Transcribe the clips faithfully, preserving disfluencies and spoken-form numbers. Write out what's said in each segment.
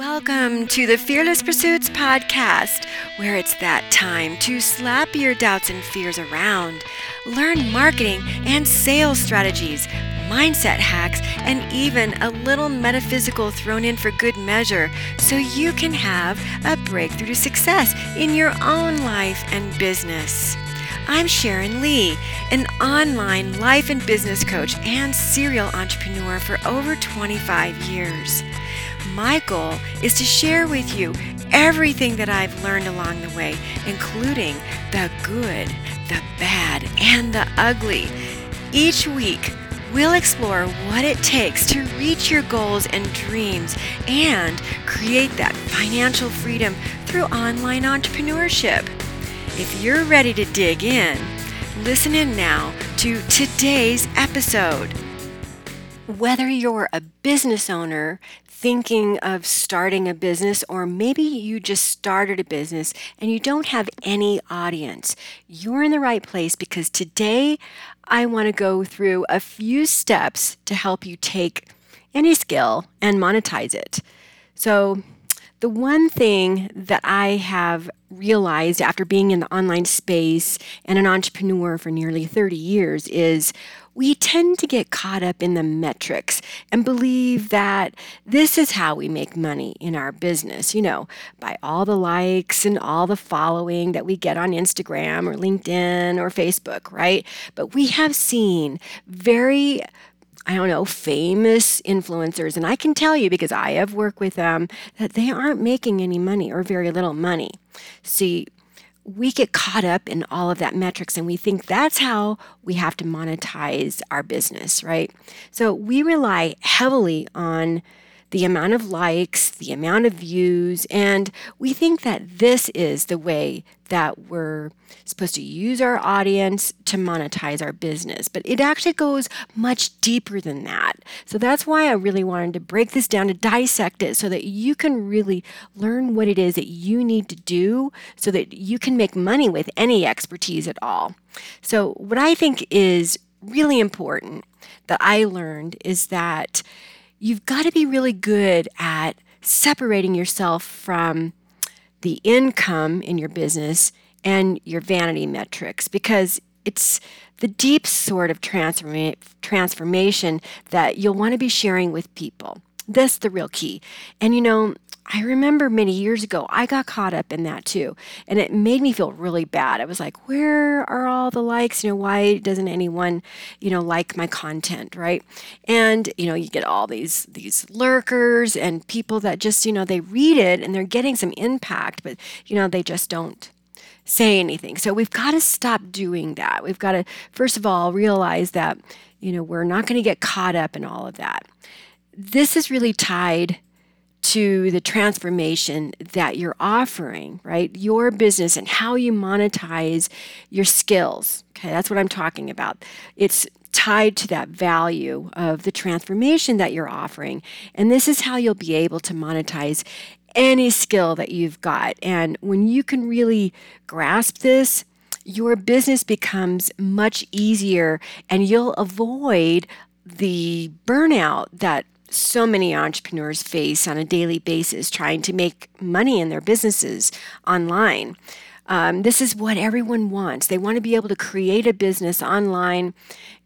Welcome to the Fearless Pursuits Podcast, where it's that time to slap your doubts and fears around, learn marketing and sales strategies, mindset hacks, and even a little metaphysical thrown in for good measure so you can have a breakthrough to success in your own life and business. I'm Sharon Lee, an online life and business coach and serial entrepreneur for over twenty-five years. My goal is to share with you everything that I've learned along the way, including the good, the bad, and the ugly. Each week, we'll explore what it takes to reach your goals and dreams and create that financial freedom through online entrepreneurship. If you're ready to dig in, listen in now to today's episode. Whether you're a business owner thinking of starting a business, or maybe you just started a business and you don't have any audience, you're in the right place, because today I want to go through a few steps to help you take any skill and monetize it. So the one thing that I have realized after being in the online space and an entrepreneur for nearly thirty years is we tend to get caught up in the metrics and believe that this is how we make money in our business, you know, by all the likes and all the following that we get on Instagram or LinkedIn or Facebook, right? But we have seen very I don't know, famous influencers, and I can tell you, because I have worked with them, that they aren't making any money or very little money. See, we get caught up in all of that metrics, and we think that's how we have to monetize our business, right? So we rely heavily on the amount of likes, the amount of views, and we think that this is the way that we're supposed to use our audience to monetize our business. But it actually goes much deeper than that. So that's why I really wanted to break this down, to dissect it, so that you can really learn what it is that you need to do so that you can make money with any expertise at all. So what I think is really important that I learned is that you've got to be really good at separating yourself from the income in your business and your vanity metrics, because it's the deep sort of transforma- transformation that you'll want to be sharing with people. That's the real key. And you know, I remember many years ago, I got caught up in that too. And it made me feel really bad. I was like, where are all the likes? You know, why doesn't anyone, you know, like my content, right? And, you know, you get all these these lurkers and people that just, you know, they read it and they're getting some impact, but, you know, they just don't say anything. So we've got to stop doing that. We've got to, first of all, realize that, you know, we're not going to get caught up in all of that. This is really tied to the transformation that you're offering, right? Your business and how you monetize your skills. Okay, that's what I'm talking about. It's tied to that value of the transformation that you're offering. And this is how you'll be able to monetize any skill that you've got. And when you can really grasp this, your business becomes much easier, and you'll avoid the burnout that so many entrepreneurs face on a daily basis trying to make money in their businesses online. Um, this is what everyone wants. They want to be able to create a business online,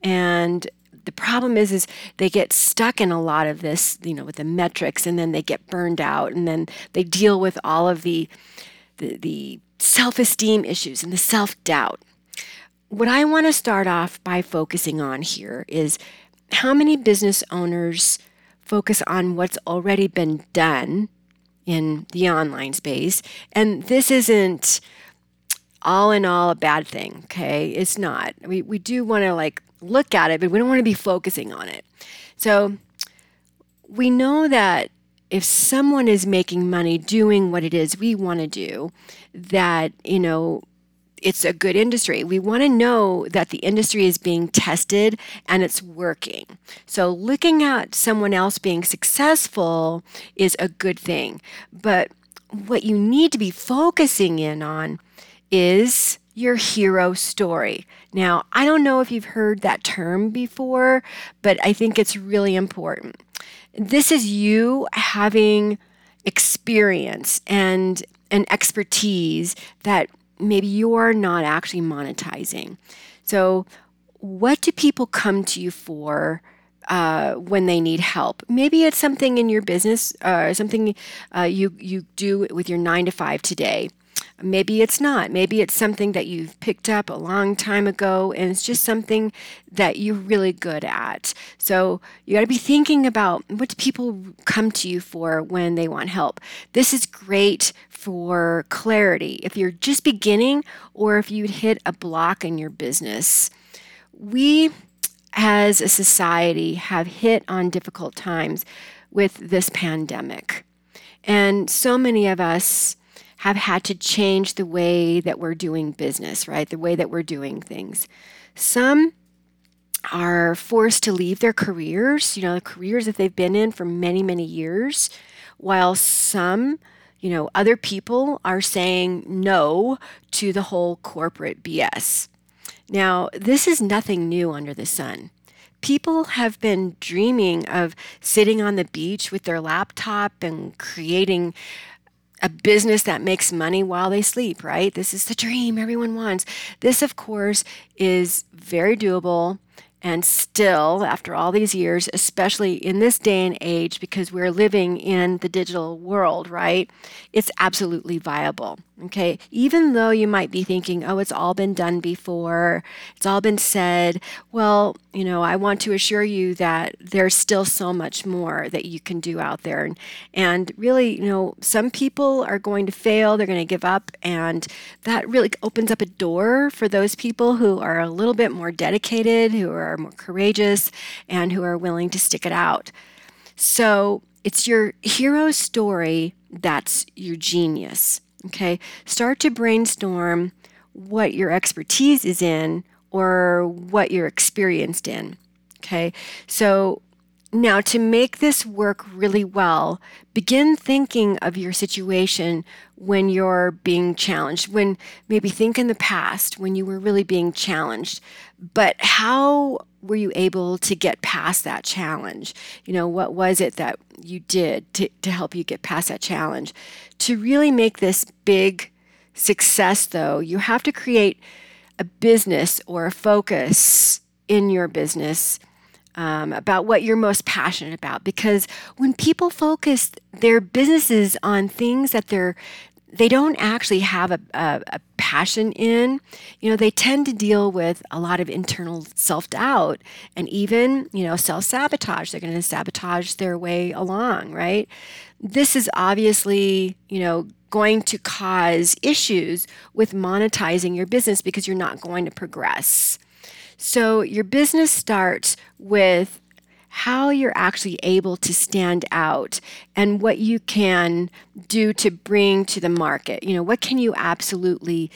and the problem is, is they get stuck in a lot of this, you know, with the metrics, and then they get burned out, and then they deal with all of the the, the self-esteem issues and the self-doubt. What I want to start off by focusing on here is how many business owners focus on what's already been done in the online space. And this isn't all in all a bad thing, okay? It's not. We we do want to like look at it, but we don't want to be focusing on it. So we know that if someone is making money doing what it is we want to do, that, you know, it's a good industry. We want to know that the industry is being tested and it's working. So looking at someone else being successful is a good thing. But what you need to be focusing in on is your hero story. Now, I don't know if you've heard that term before, but I think it's really important. This is you having experience and and expertise that maybe you're not actually monetizing. So what do people come to you for uh, when they need help? Maybe it's something in your business, uh, something uh, you, you do with your nine to five today. Maybe it's not. Maybe it's something that you've picked up a long time ago, and it's just something that you're really good at. So you got to be thinking about what do people come to you for when they want help. This is great for clarity. If you're just beginning, or if you'd hit a block in your business, we as a society have hit on difficult times with this pandemic, and so many of us have had to change the way that we're doing business, right? The way that we're doing things. Some are forced to leave their careers, you know, the careers that they've been in for many, many years, while some, you know, other people are saying no to the whole corporate B S. Now, this is nothing new under the sun. People have been dreaming of sitting on the beach with their laptop and creating a business that makes money while they sleep, right? This is the dream everyone wants. This, of course, is very doable, and still, after all these years, especially in this day and age, because we're living in the digital world, right? It's absolutely viable, okay? Even though you might be thinking, oh, it's all been done before, it's all been said, well, you know, I want to assure you that there's still so much more that you can do out there. And, and really, you know, some people are going to fail, they're going to give up, and that really opens up a door for those people who are a little bit more dedicated, who are more courageous, and who are willing to stick it out. So it's your hero story that's your genius, okay? Start to brainstorm what your expertise is in, or what you're experienced in, okay? So now, to make this work really well, begin thinking of your situation when you're being challenged, when maybe think in the past when you were really being challenged, but how were you able to get past that challenge? You know, what was it that you did to, to help you get past that challenge? To really make this big success, though, you have to create a business or a focus in your business um, about what you're most passionate about. Because when people focus their businesses on things that they're, they don't actually have a, a, a passion in, you know, they tend to deal with a lot of internal self-doubt and even, you know, self-sabotage. They're going to sabotage their way along, right? This is obviously, you know, going to cause issues with monetizing your business, because you're not going to progress. So your business starts with how you're actually able to stand out and what you can do to bring to the market. You know, what can you absolutely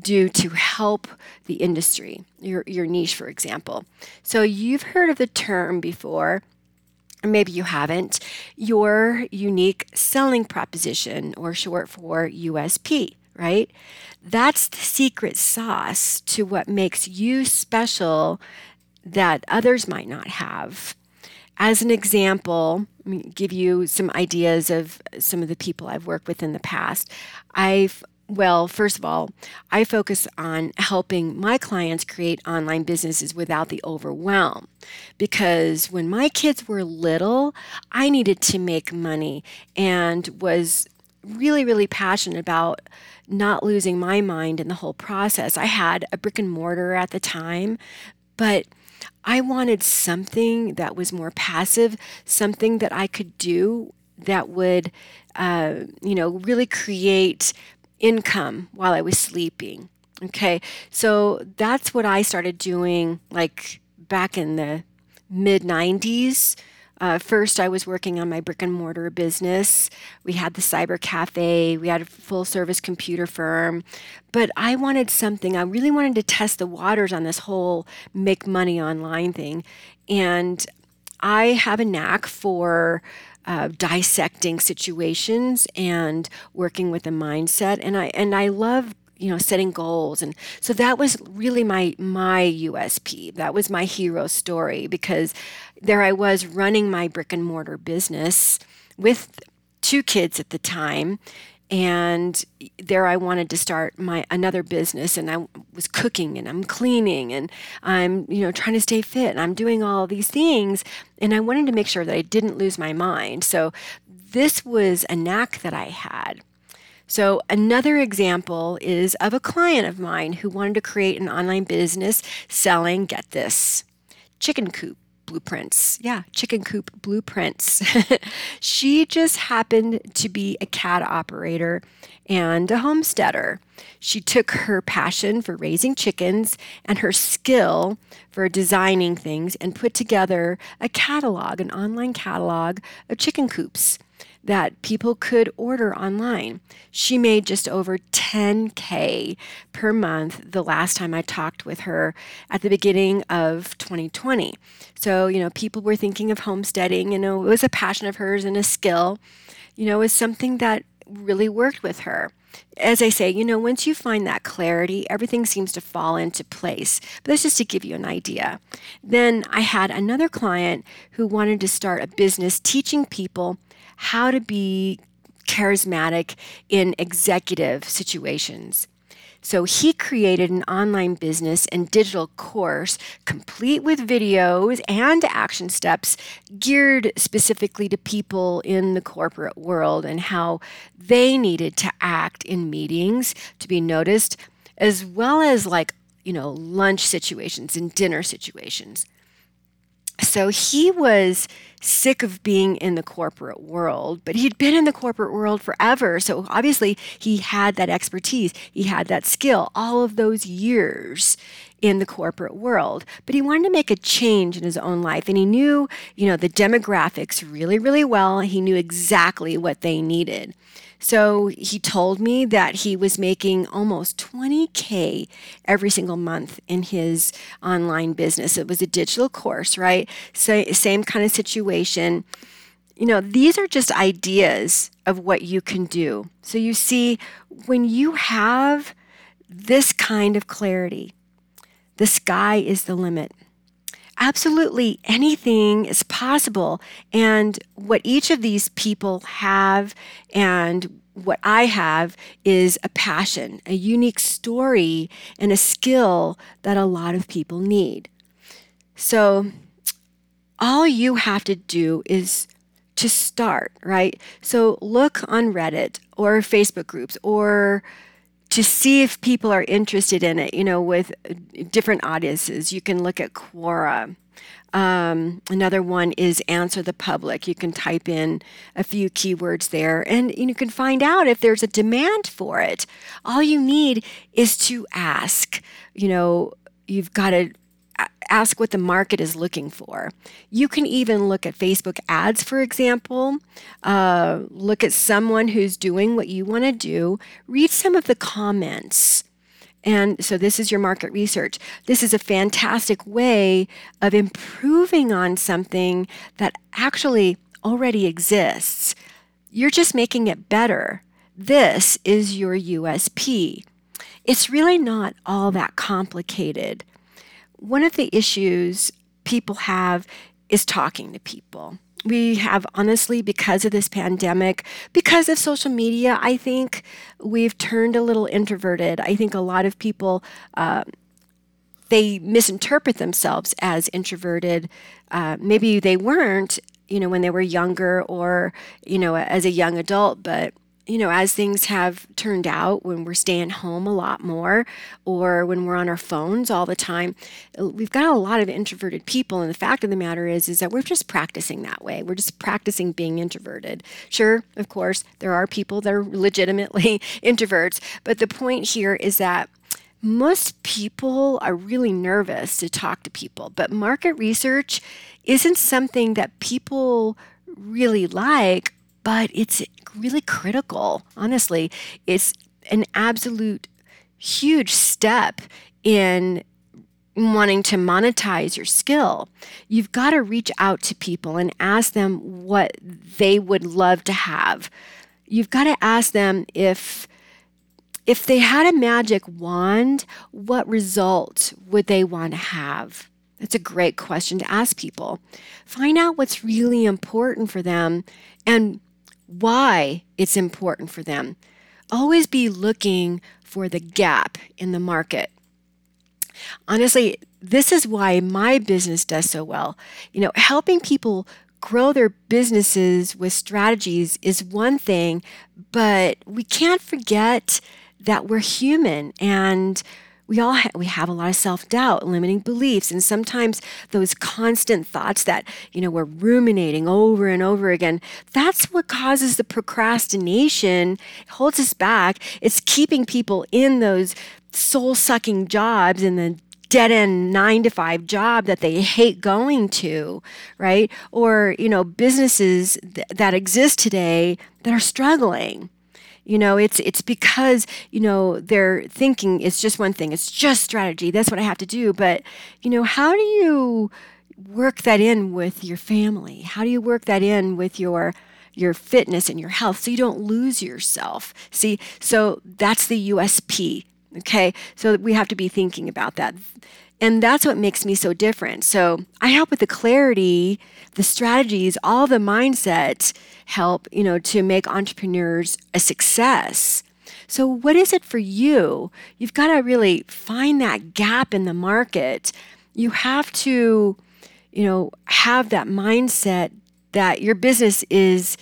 do to help the industry, your, your niche, for example. So you've heard of the term before, or maybe you haven't, your unique selling proposition, or short for U S P, right? That's the secret sauce to what makes you special that others might not have. As an example, let me give you some ideas of some of the people I've worked with in the past. I've, well, first of all, I focus on helping my clients create online businesses without the overwhelm. Because when my kids were little, I needed to make money and was really, really passionate about not losing my mind in the whole process. I had a brick and mortar at the time, but I wanted something that was more passive, something that I could do that would, uh, you know, really create income while I was sleeping. Okay, so that's what I started doing, like back in the mid nineties. Uh, first, I was working on my brick and mortar business. We had the cyber cafe. We had a full service computer firm. But I wanted something. I really wanted to test the waters on this whole make money online thing. And I have a knack for uh, dissecting situations and working with the mindset. And I and I love, you know, setting goals. And so that was really my, my U S P. That was my hero story, because there I was running my brick and mortar business with two kids at the time. And there I wanted to start my another business, and I was cooking and I'm cleaning and I'm, you know, trying to stay fit and I'm doing all these things. And I wanted to make sure that I didn't lose my mind. So this was a knack that I had. So another example is of a client of mine who wanted to create an online business selling, get this, chicken coop blueprints. Yeah, chicken coop blueprints. She just happened to be a cat operator and a homesteader. She took her passion for raising chickens and her skill for designing things and put together a catalog, an online catalog of chicken coops that people could order online. She made just over ten K per month the last time I talked with her at the beginning of twenty twenty. So, you know, people were thinking of homesteading, you know, it was a passion of hers and a skill, you know, it was something that really worked with her. As I say, you know, once you find that clarity, everything seems to fall into place. But that's just to give you an idea. Then I had another client who wanted to start a business teaching people how to be charismatic in executive situations. So he created an online business and digital course complete with videos and action steps geared specifically to people in the corporate world and how they needed to act in meetings to be noticed, as well as like, you know, lunch situations and dinner situations. So he was sick of being in the corporate world, but he'd been in the corporate world forever. So obviously he had that expertise, he had that skill, all of those years in the corporate world. But he wanted to make a change in his own life, and he knew, you know, the demographics really, really well. He knew exactly what they needed. So he told me that he was making almost twenty K every single month in his online business. It was a digital course, right? So same kind of situation. You know, these are just ideas of what you can do. So you see, when you have this kind of clarity, the sky is the limit. Absolutely anything is possible, and what each of these people have and what I have is a passion, a unique story, and a skill that a lot of people need. So all you have to do is to start, right? So look on Reddit or Facebook groups or to see if people are interested in it, you know, with different audiences. You can look at Quora. Um, another one is Answer the Public. You can type in a few keywords there and you can find out if there's a demand for it. All you need is to ask. You know, you've got to ask what the market is looking for. You can even look at Facebook ads, for example. Uh, look at someone who's doing what you want to do. Read some of the comments. And so this is your market research. This is a fantastic way of improving on something that actually already exists. You're just making it better. This is your U S P. It's really not all that complicated. One of the issues people have is talking to people. We have, honestly, because of this pandemic, because of social media, I think we've turned a little introverted. I think a lot of people, uh, they misinterpret themselves as introverted. Uh, maybe they weren't, you know, when they were younger or, you know, as a young adult, but you know, as things have turned out, when we're staying home a lot more, or when we're on our phones all the time, we've got a lot of introverted people. And the fact of the matter is, is that we're just practicing that way. We're just practicing being introverted. Sure, of course, there are people that are legitimately introverts. But the point here is that most people are really nervous to talk to people. But market research isn't something that people really like, but it's really critical. Honestly, it's an absolute huge step in wanting to monetize your skill. You've got to reach out to people and ask them what they would love to have. You've got to ask them if if they had a magic wand, what result would they want to have? That's a great question to ask people. Find out what's really important for them and why it's important for them. Always be looking for the gap in the market. Honestly, this is why my business does so well. You know, helping people grow their businesses with strategies is one thing, but we can't forget that we're human and we all ha- we have a lot of self-doubt, limiting beliefs, and sometimes those constant thoughts that, you know, we're ruminating over and over again. That's what causes the procrastination, holds us back. It's keeping people in those soul-sucking jobs and the dead-end nine to five job that they hate going to, right? Or, you know, businesses th- that exist today that are struggling. You know, it's it's because, you know, they're thinking it's just one thing. It's just strategy. That's what I have to do. But, you know, how do you work that in with your family? How do you work that in with your your fitness and your health so you don't lose yourself? See, so that's the U S P, okay? So we have to be thinking about that. And that's what makes me so different. So I help with the clarity, the strategies, all the mindset help, you know, to make entrepreneurs a success. So what is it for you? You've got to really find that gap in the market. You have to, you know, have that mindset that your business is,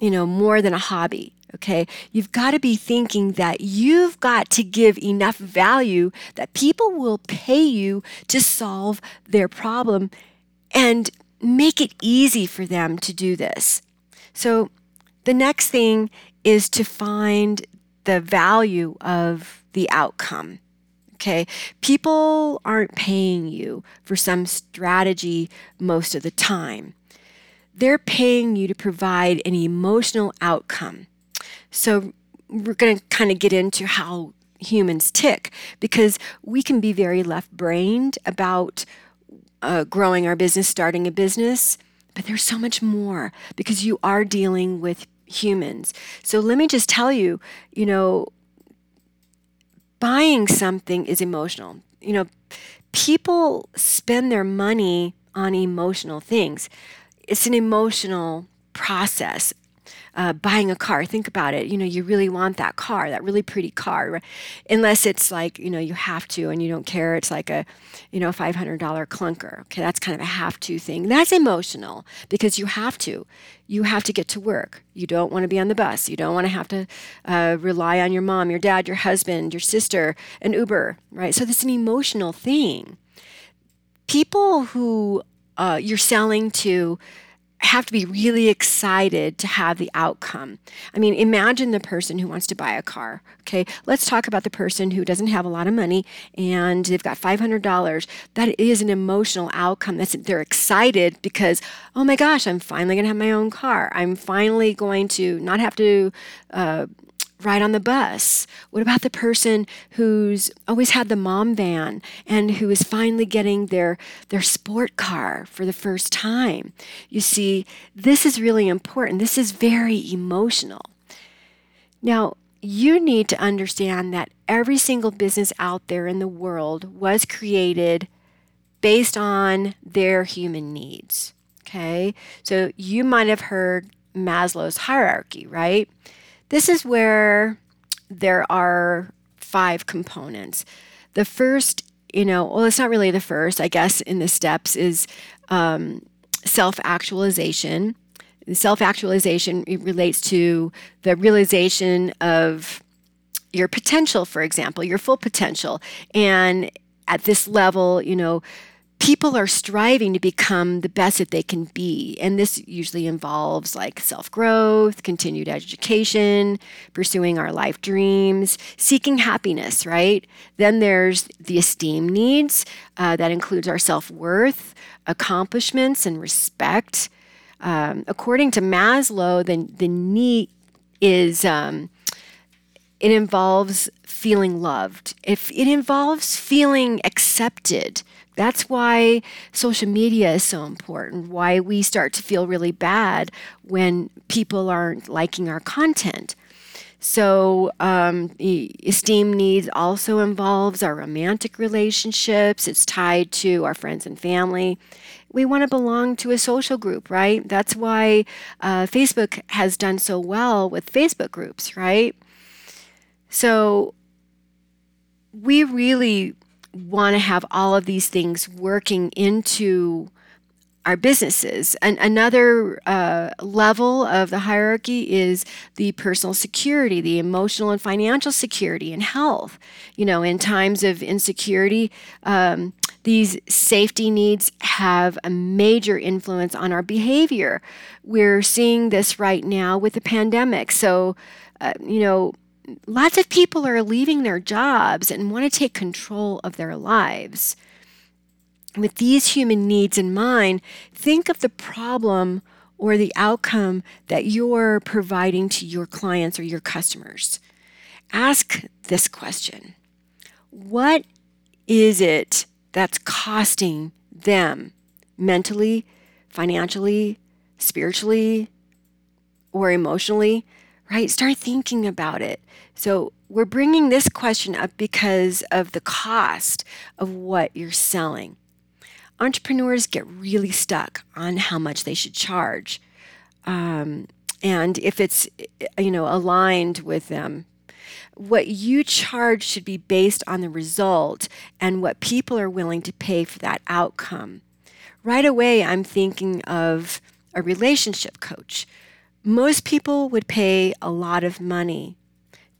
you know, more than a hobby. Okay, you've got to be thinking that you've got to give enough value that people will pay you to solve their problem and make it easy for them to do this. So the next thing is to find the value of the outcome. Okay, people aren't paying you for some strategy most of the time. They're paying you to provide an emotional outcome. So we're going to kind of get into how humans tick, because we can be very left-brained about uh, growing our business, starting a business, but there's so much more because you are dealing with humans. So let me just tell you, you know, buying something is emotional. You know, people spend their money on emotional things. It's an emotional process. Uh, buying a car, think about it. You know, you really want that car, that really pretty car, right? Unless it's like, you know, you have to and you don't care. It's like a, you know, five hundred dollars clunker. Okay, that's kind of a have to thing. That's emotional because you have to. You have to get to work. You don't want to be on the bus. You don't want to have to uh, rely on your mom, your dad, your husband, your sister, an Uber, right? So that's an emotional thing. People who uh, you're selling to have to be really excited to have the outcome. I mean, imagine the person who wants to buy a car, okay? Let's talk about the person who doesn't have a lot of money and they've got five hundred dollars. That is an emotional outcome. That's, they're excited because, oh my gosh, I'm finally gonna have my own car. I'm finally going to not have to uh, ride on the bus. What about the person who's always had the mom van and who is finally getting their their sport car for the first time? You see, this is really important. This is very emotional. Now, you need to understand that every single business out there in the world was created based on their human needs, okay? So you might have heard Maslow's hierarchy, right? This is where there are five components. The first, you know, well, it's not really the first, I guess, in the steps is um, self-actualization. And self-actualization it relates to the realization of your potential, for example, your full potential. And at this level, you know, people are striving to become the best that they can be, and this usually involves like self-growth, continued education, pursuing our life dreams, seeking happiness, right? Then there's the esteem needs. Uh, that includes our self-worth, accomplishments, and respect. Um, according to Maslow, the, the need is... Um, it involves feeling loved. If it involves feeling accepted. That's why social media is so important, why we start to feel really bad when people aren't liking our content. So um, esteem needs also involves our romantic relationships. It's tied to our friends and family. we want to belong to a social group, right? That's why uh, Facebook has done so well with Facebook groups, right? So we really want to have all of these things working into our businesses. And another uh, level of the hierarchy is the personal security, the emotional and financial security and health. You know, in times of insecurity, um, these safety needs have a major influence on our behavior. We're seeing this right now with the pandemic. So, uh, you know, lots of people are leaving their jobs and want to take control of their lives. With these human needs in mind, think of the problem or the outcome that you're providing to your clients or your customers. Ask this question: what is it that's costing them mentally, financially, spiritually, or emotionally? Right? Start thinking about it. So we're bringing this question up because of the cost of what you're selling. Entrepreneurs get really stuck on how much they should charge, um, and if it's, you know, aligned with them. What you charge should be based on the result and what people are willing to pay for that outcome. Right away, I'm thinking of a relationship coach. Most people would pay a lot of money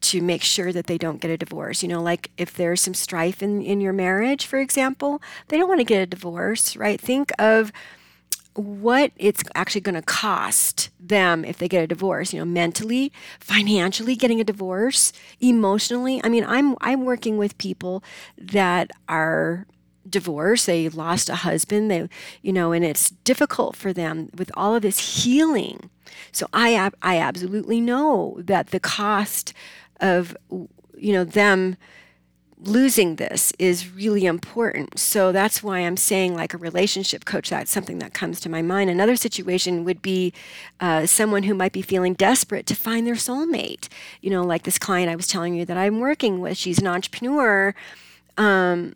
to make sure that they don't get a divorce. You know, like if there's some strife in, in your marriage, for example, they don't want to get a divorce, right? Think of what it's actually going to cost them if they get a divorce, you know, mentally, financially getting a divorce, emotionally. I mean, I'm I'm working with people that are divorced, they lost a husband, they, you know, and it's difficult for them with all of this healing. So I I absolutely know that the cost of, you know, them losing this is really important. So that's why I'm saying, like, a relationship coach, that's something that comes to my mind. Another situation would be uh, someone who might be feeling desperate to find their soulmate. You know, like this client I was telling you that I'm working with, she's an entrepreneur, um,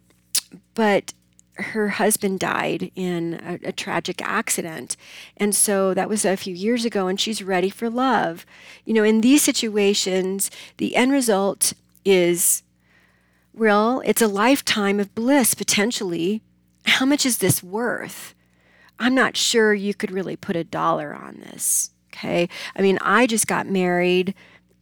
but her husband died in a, a tragic accident. And so that was a few years ago, and she's ready for love. You know, in these situations, the end result is, well, it's a lifetime of bliss, potentially. How much is this worth? I'm not sure you could really put a dollar on this, okay? I mean, I just got married,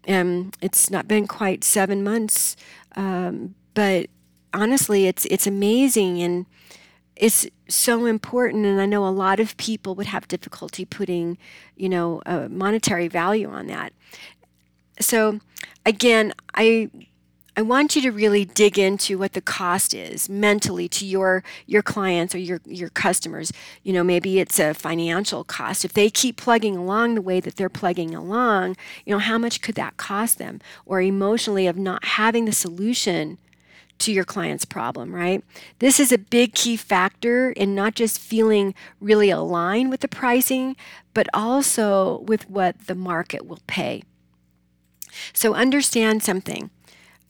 and it's not been quite seven months, um, but honestly, it's it's amazing, and it's so important. And I know a lot of people would have difficulty putting, you know, a monetary value on that. So again, I I want you to really dig into what the cost is mentally to your your clients or your your customers. You know, maybe it's a financial cost. If they keep plugging along the way that they're plugging along, you know, how much could that cost them? Or emotionally, of not having the solution to your client's problem, right? This is a big key factor in not just feeling really aligned with the pricing, but also with what the market will pay. So understand something.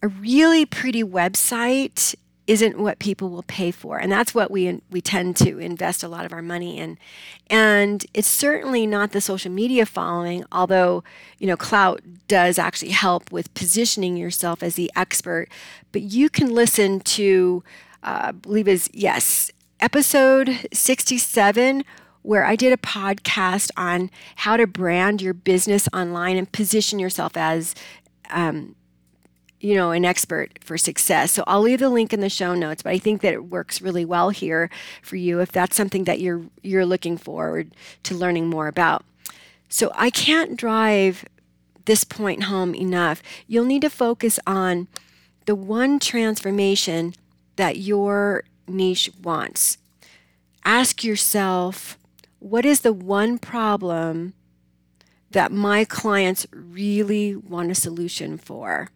A really pretty website isn't what people will pay for, and that's what we we tend to invest a lot of our money in. And it's certainly not the social media following, although, you know, clout does actually help with positioning yourself as the expert. But you can listen to, uh, I believe is, yes, episode sixty-seven, where I did a podcast on how to brand your business online and position yourself as um you know, an expert for success. So I'll leave the link in the show notes, but I think that it works really well here for you if that's something that you're you're looking forward to learning more about. So I can't drive this point home enough. You'll need to focus on the one transformation that your niche wants. Ask yourself, what is the one problem that my clients really want a solution for?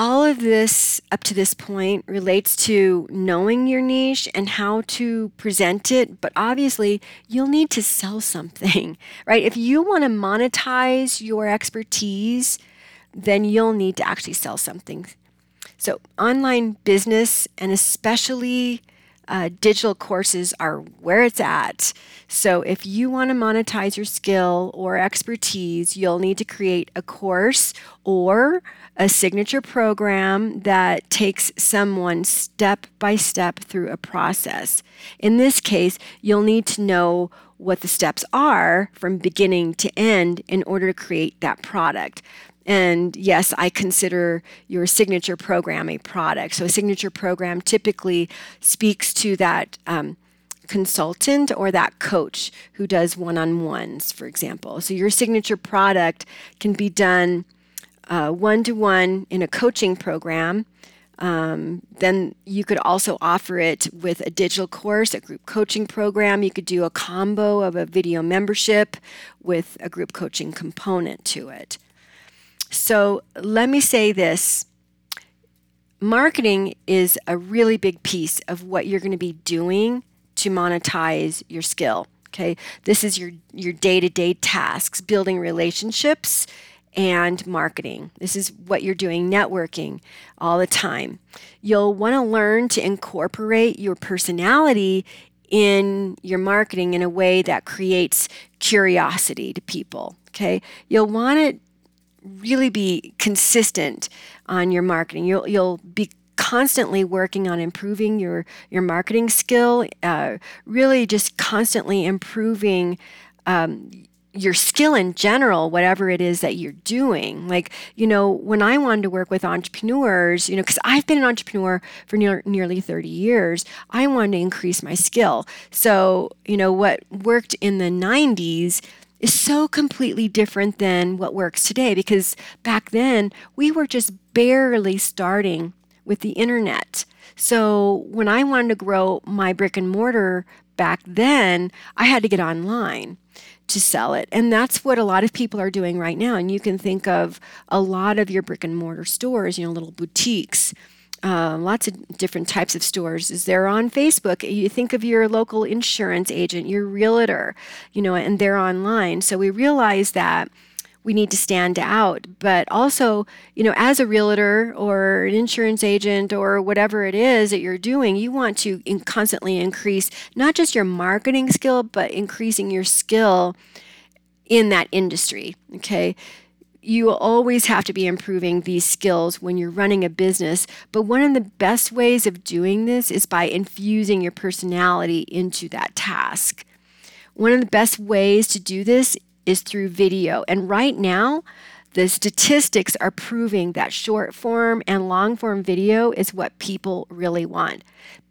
All of this up to this point relates to knowing your niche and how to present it, but obviously you'll need to sell something, right? If you want to monetize your expertise, then you'll need to actually sell something. So online business, and especially Uh, digital courses are where it's at. So if you want to monetize your skill or expertise, you'll need to create a course or a signature program that takes someone step by step through a process. In this case, you'll need to know what the steps are from beginning to end in order to create that product. And yes, I consider your signature program a product. So a signature program typically speaks to that um, consultant or that coach who does one-on-ones, for example. So your signature product can be done uh, one-to-one in a coaching program. Um, then you could also offer it with a digital course, a group coaching program. You could do a combo of a video membership with a group coaching component to it. So let me say this. Marketing is a really big piece of what you're going to be doing to monetize your skill. Okay, this is your, your day-to-day tasks, building relationships and marketing. This is what you're doing, networking all the time. You'll want to learn to incorporate your personality in your marketing in a way that creates curiosity to people. Okay, you'll want to really be consistent on your marketing. You'll you'll be constantly working on improving your, your marketing skill, uh, really just constantly improving um, your skill in general, whatever it is that you're doing. Like, you know, when I wanted to work with entrepreneurs, you know, because I've been an entrepreneur for near, nearly thirty years, I wanted to increase my skill. So, you know, what worked in the nineties is so completely different than what works today, because back then we were just barely starting with the internet. So when I wanted to grow my brick and mortar back then, I had to get online to sell it. And that's what a lot of people are doing right now. And you can think of a lot of your brick and mortar stores, you know, little boutiques, Uh, lots of different types of stores. Is they're on Facebook. You think of your local insurance agent, your realtor, you know, and they're online. So we realize that we need to stand out. But also, you know, as a realtor or an insurance agent or whatever it is that you're doing, you want to in- constantly increase not just your marketing skill, but increasing your skill in that industry. Okay. You always have to be improving these skills when you're running a business, but one of the best ways of doing this is by infusing your personality into that task. One of the best ways to do this is through video, and right now, the statistics are proving that short form and long form video is what people really want.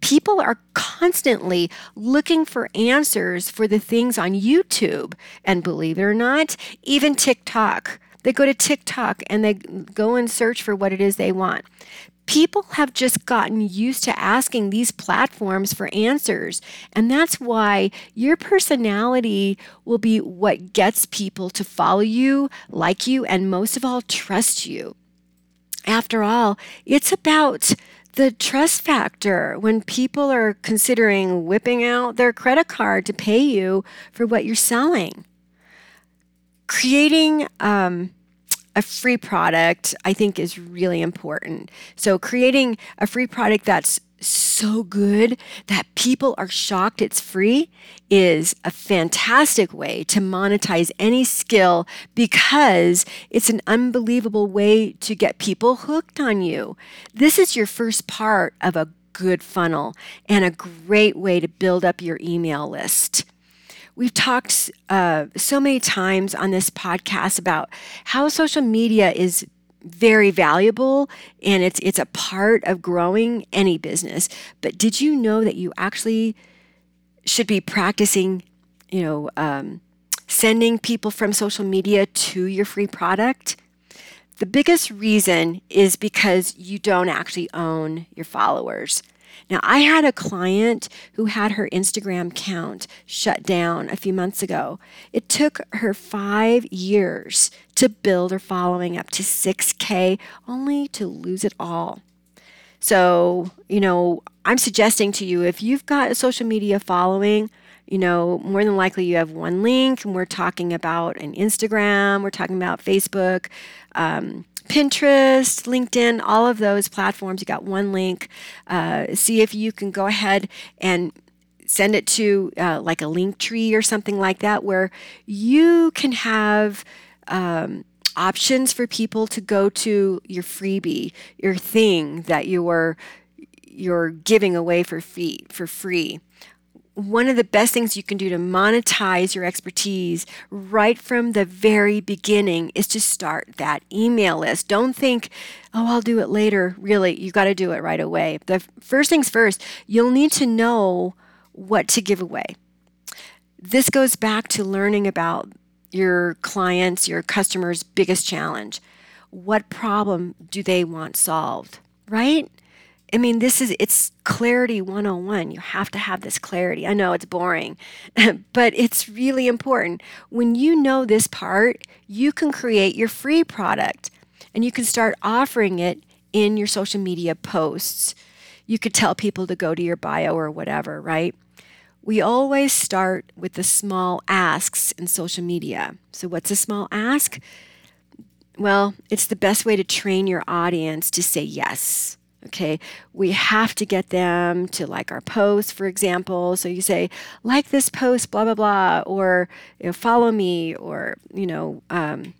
People are constantly looking for answers for the things on YouTube, and believe it or not, even TikTok. They go to TikTok and they go and search for what it is they want. People have just gotten used to asking these platforms for answers. And that's why your personality will be what gets people to follow you, like you, and most of all, trust you. After all, it's about the trust factor. When people are considering whipping out their credit card to pay you for what you're selling. Creating um, a free product, I think, is really important. So creating a free product that's so good that people are shocked it's free is a fantastic way to monetize any skill, because it's an unbelievable way to get people hooked on you. This is your first part of a good funnel and a great way to build up your email list. We've talked uh, so many times on this podcast about how social media is very valuable, and it's it's a part of growing any business. But did you know that you actually should be practicing, you know, um, sending people from social media to your free product? The biggest reason is because you don't actually own your followers. Now, I had a client who had her Instagram account shut down a few months ago. It took her five years to build her following up to six K, only to lose it all. So, you know, I'm suggesting to you, if you've got a social media following, you know, more than likely you have one link, and we're talking about an Instagram, we're talking about Facebook, um, Pinterest, LinkedIn, all of those platforms. You got one link. Uh, see if you can go ahead and send it to uh, like a link tree or something like that, where you can have um, options for people to go to your freebie, your thing that you are you're giving away for fee for free. One of the best things you can do to monetize your expertise right from the very beginning is to start that email list. Don't think, oh, I'll do it later. Really, you got to do it right away. The first things first, you'll need to know what to give away. This goes back to learning about your clients, your customers' biggest challenge. What problem do they want solved, right? I mean, this is, it's clarity one oh one. You have to have this clarity. I know it's boring, but it's really important. When you know this part, you can create your free product and you can start offering it in your social media posts. You could tell people to go to your bio or whatever, right? We always start with the small asks in social media. So what's a small ask? Well, it's the best way to train your audience to say yes. Okay, we have to get them to like our posts, for example. So you say, like this post, blah, blah, blah, or you know, follow me, or, you know, um,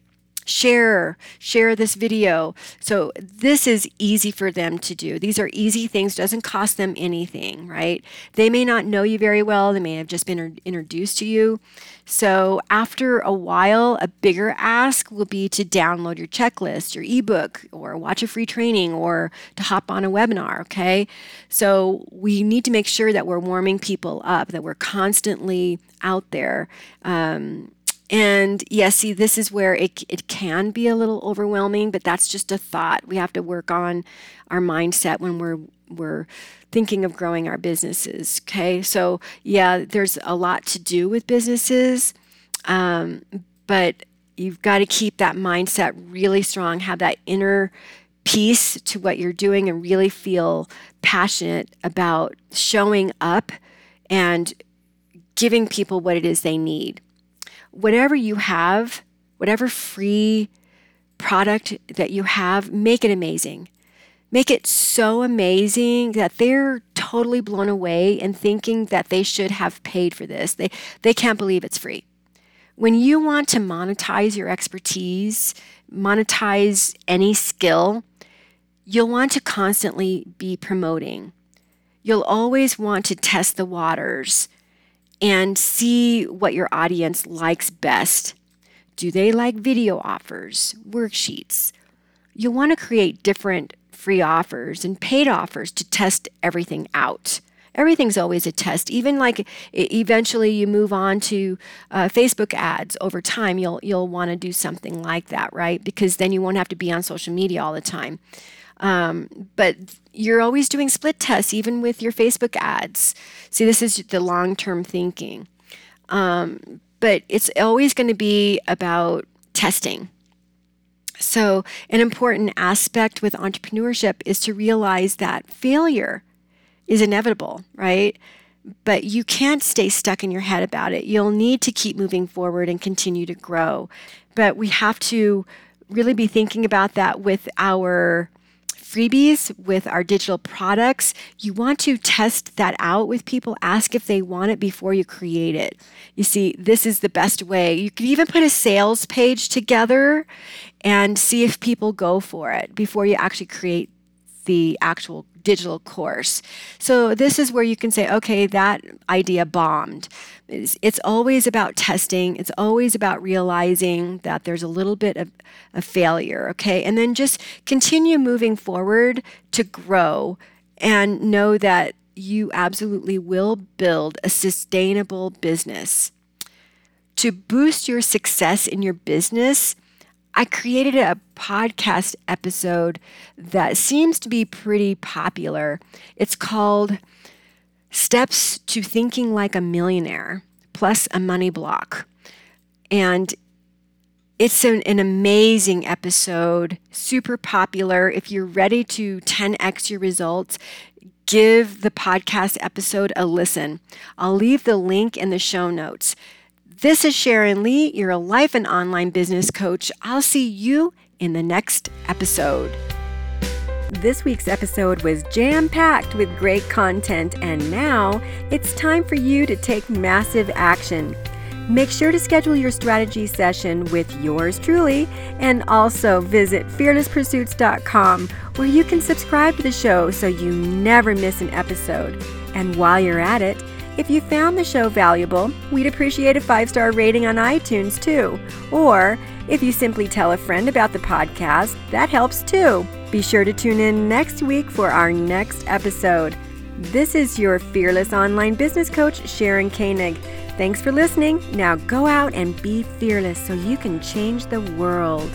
share, share this video. So this is easy for them to do. These are easy things. Doesn't cost them anything, right? They may not know you very well. They may have just been introduced to you. So after a while, a bigger ask will be to download your checklist, your ebook, or watch a free training, or to hop on a webinar, okay? So we need to make sure that we're warming people up, that we're constantly out there. Um, And yes, see, this is where it it can be a little overwhelming, but that's just a thought. We have to work on our mindset when we're we're thinking of growing our businesses. Okay, so yeah, there's a lot to do with businesses, um, but you've got to keep that mindset really strong. Have that inner peace to what you're doing, and really feel passionate about showing up and giving people what it is they need. Whatever you have, whatever free product that you have, make it amazing. Make it so amazing that they're totally blown away and thinking that they should have paid for this. They they can't believe it's free. When you want to monetize your expertise, monetize any skill, you'll want to constantly be promoting. You'll always want to test the waters and see what your audience likes best. Do they like video offers, worksheets? You'll want to create different free offers and paid offers to test everything out. Everything's always a test. Even like eventually you move on to uh, Facebook ads over time, you'll you'll want to do something like that, right? Because then you won't have to be on social media all the time. Um, but you're always doing split tests, even with your Facebook ads. See, this is the long-term thinking. Um, but it's always going to be about testing. So an important aspect with entrepreneurship is to realize that failure is inevitable, right? But you can't stay stuck in your head about it. You'll need to keep moving forward and continue to grow. But we have to really be thinking about that with our freebies, with our digital products. You want to test that out with people. Ask if they want it before you create it. You see, this is the best way. You could even put a sales page together and see if people go for it before you actually create the actual digital course. So this is where you can say, okay, that idea bombed. It's, it's always about testing. It's always about realizing that there's a little bit of a failure, okay? And then just continue moving forward to grow and know that you absolutely will build a sustainable business. To boost your success in your business, I created a podcast episode that seems to be pretty popular. It's called Steps to Thinking Like a Millionaire Plus a Money Block. And it's an, an amazing episode, super popular. If you're ready to ten X your results, give the podcast episode a listen. I'll leave the link in the show notes. This is Sharon Lee, your life and online business coach. I'll see you in the next episode. This week's episode was jam-packed with great content, and now it's time for you to take massive action. Make sure to schedule your strategy session with yours truly, and also visit fearless pursuits dot com where you can subscribe to the show so you never miss an episode. And while you're at it, if you found the show valuable, we'd appreciate a five-star rating on iTunes too. Or if you simply tell a friend about the podcast, that helps too. Be sure to tune in next week for our next episode. This is your fearless online business coach, Sharon Koenig. Thanks for listening. Now go out and be fearless so you can change the world.